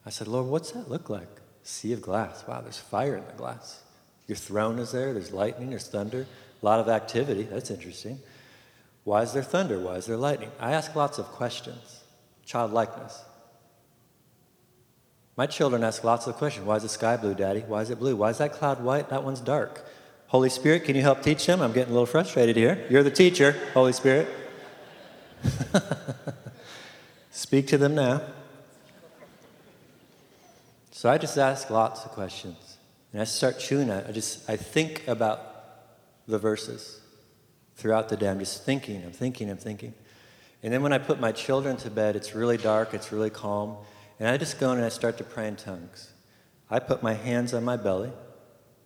I said, Lord, what's that look like? Sea of glass. Wow, there's fire in the glass. Your throne is there, there's lightning, there's thunder, a lot of activity. That's interesting. Why is there thunder? Why is there lightning? I ask lots of questions. Childlikeness. My children ask lots of questions. Why is the sky blue, Daddy? Why is it blue? Why is that cloud white? That one's dark. Holy Spirit, can you help teach them? I'm getting a little frustrated here. You're the teacher, Holy Spirit. Speak to them now. So I just ask lots of questions. And I start chewing at it. I think about the verses throughout the day. I'm just thinking, I'm thinking. And then when I put my children to bed, it's really dark, it's really calm. And I just go in and I start to pray in tongues. I put my hands on my belly.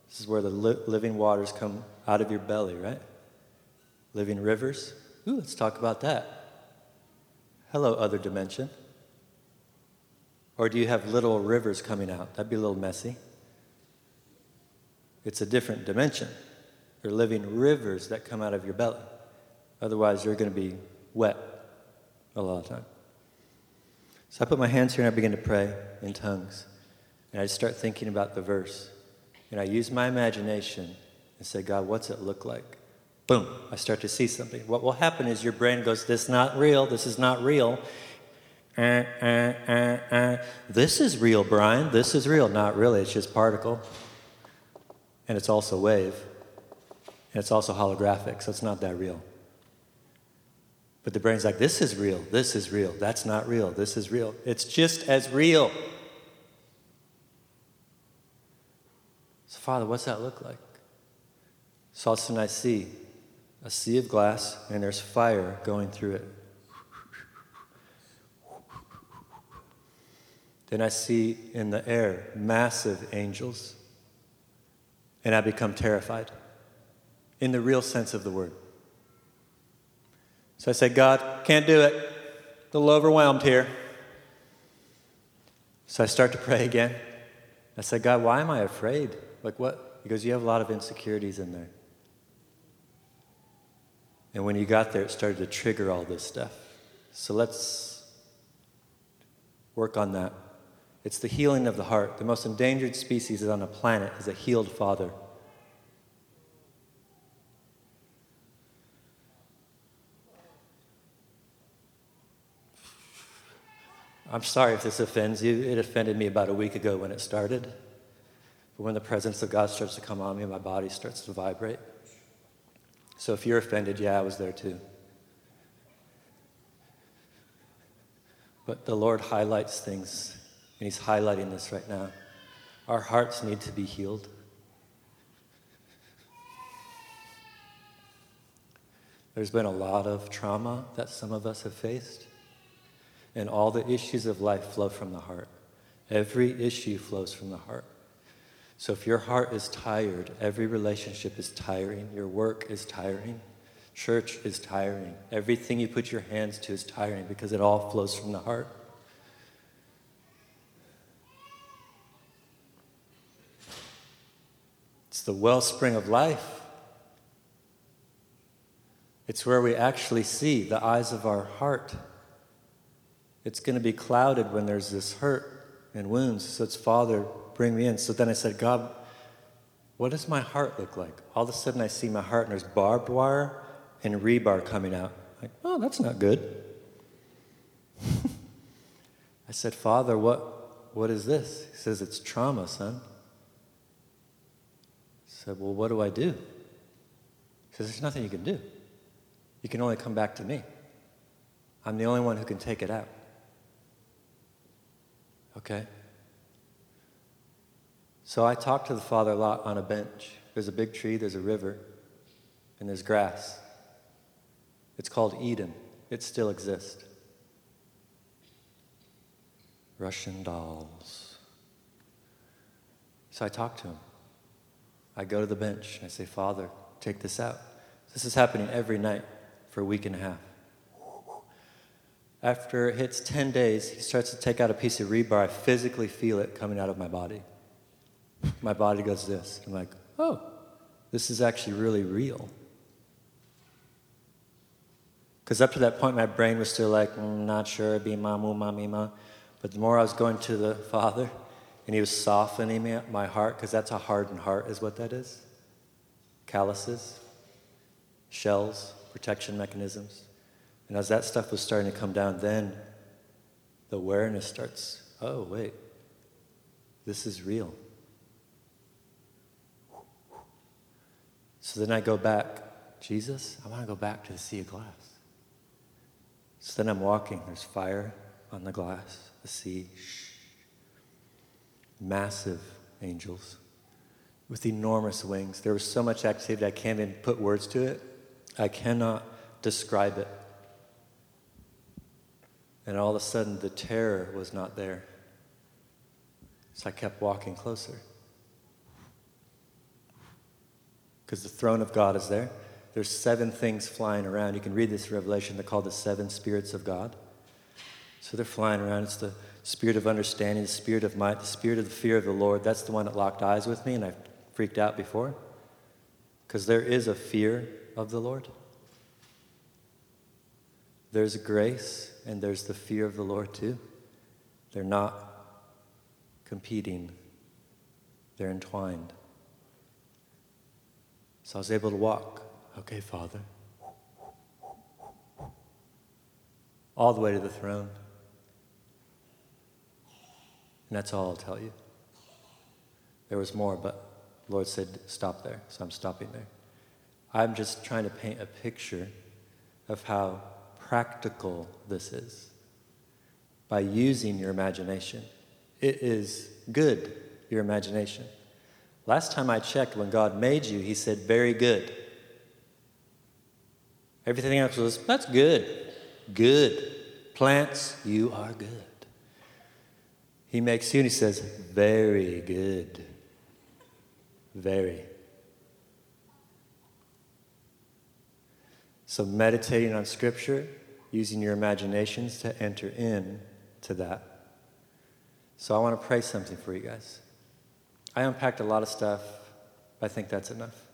This is where the living waters come out of your belly, right? Living rivers. Ooh, let's talk about that. Hello, other dimension. Or do you have little rivers coming out? That'd be a little messy. It's a different dimension. They're living rivers that come out of your belly. Otherwise, you're going to be wet a lot of time. So I put my hands here and I begin to pray in tongues. And I just start thinking about the verse. And I use my imagination and say, God, what's it look like? Boom, I start to see something. What will happen is your brain goes, this is not real. This is real, Brian. This is real. Not really, it's just particle. And it's also wave. And it's also holographic, so it's not that real. But the brain's like, this is real, this is real, that's not real, this is real. It's just as real. So, Father, what's that look like? So all of a sudden I see a sea of glass, and there's fire going through it. Then I see in the air massive angels, and I become terrified in the real sense of the word. So I say, God, can't do it. A little overwhelmed here. So I start to pray again. I say, God, why am I afraid? Like what? He goes, you have a lot of insecurities in there. And when you got there, it started to trigger all this stuff. So let's work on that. It's the healing of the heart. The most endangered species on the planet is a healed father. I'm sorry if this offends you. It offended me about a week ago when it started. But when the presence of God starts to come on me, my body starts to vibrate. So if you're offended, yeah, I was there too. But the Lord highlights things, and He's highlighting this right now. Our hearts need to be healed. There's been a lot of trauma that some of us have faced, and all the issues of life flow from the heart. Every issue flows from the heart. So if your heart is tired, every relationship is tiring, your work is tiring, church is tiring, everything you put your hands to is tiring because it all flows from the heart. It's the wellspring of life. It's where we actually see the eyes of our heart. It's going to be clouded when there's this hurt and wounds. So it's, Father, bring me in. So then I said, God, what does my heart look like? All of a sudden I see my heart and there's barbed wire and rebar coming out. Like, oh, that's not good. I said, Father, what is this? He says, it's trauma, son. I said, well, what do I do? He says, there's nothing you can do. You can only come back to me. I'm the only one who can take it out. Okay? So I talked to the Father a lot on a bench. There's a big tree, there's a river, and there's grass. It's called Eden. It still exists. Russian dolls. So I talked to him. I go to the bench, and I say, Father, take this out. This is happening every night for a week and a half. After it hits 10 days, he starts to take out a piece of rebar. I physically feel it coming out of my body. My body goes this. I'm like, oh, this is actually really real. Because up to that point, my brain was still like, not sure, bima, mu, ma, mima. But the more I was going to the Father, and He was softening me up my heart, because that's a hardened heart is what that is. Calluses, shells, protection mechanisms. And as that stuff was starting to come down, then the awareness starts, oh, wait, this is real. So then I go back, Jesus, I want to go back to the sea of glass. So then I'm walking, there's fire on the glass, the sea, massive angels with enormous wings. There was so much activity, I can't even put words to it. I cannot describe it. And all of a sudden, the terror was not there. So I kept walking closer. Because the throne of God is there. There's 7 things flying around. You can read this in Revelation. They're called the 7 spirits of God. So they're flying around. It's the spirit of understanding, the spirit of might, the spirit of the fear of the Lord. That's the one that locked eyes with me, and I freaked out before. Because there is a fear of the Lord. There's grace, and there's the fear of the Lord too. They're not competing. They're entwined. So I was able to walk. Okay, Father. All the way to the throne. And that's all I'll tell you. There was more, but the Lord said, stop there. So I'm stopping there. I'm just trying to paint a picture of how practical this is by using your imagination. It is good, your imagination. Last time I checked, when God made you, he said, very good. Everything else was, that's good. Good. Plants, you are good. He makes you and he says, very good. Very. So meditating on Scripture, using your imaginations to enter in to that. So I want to pray something for you guys. I unpacked a lot of stuff. I think that's enough.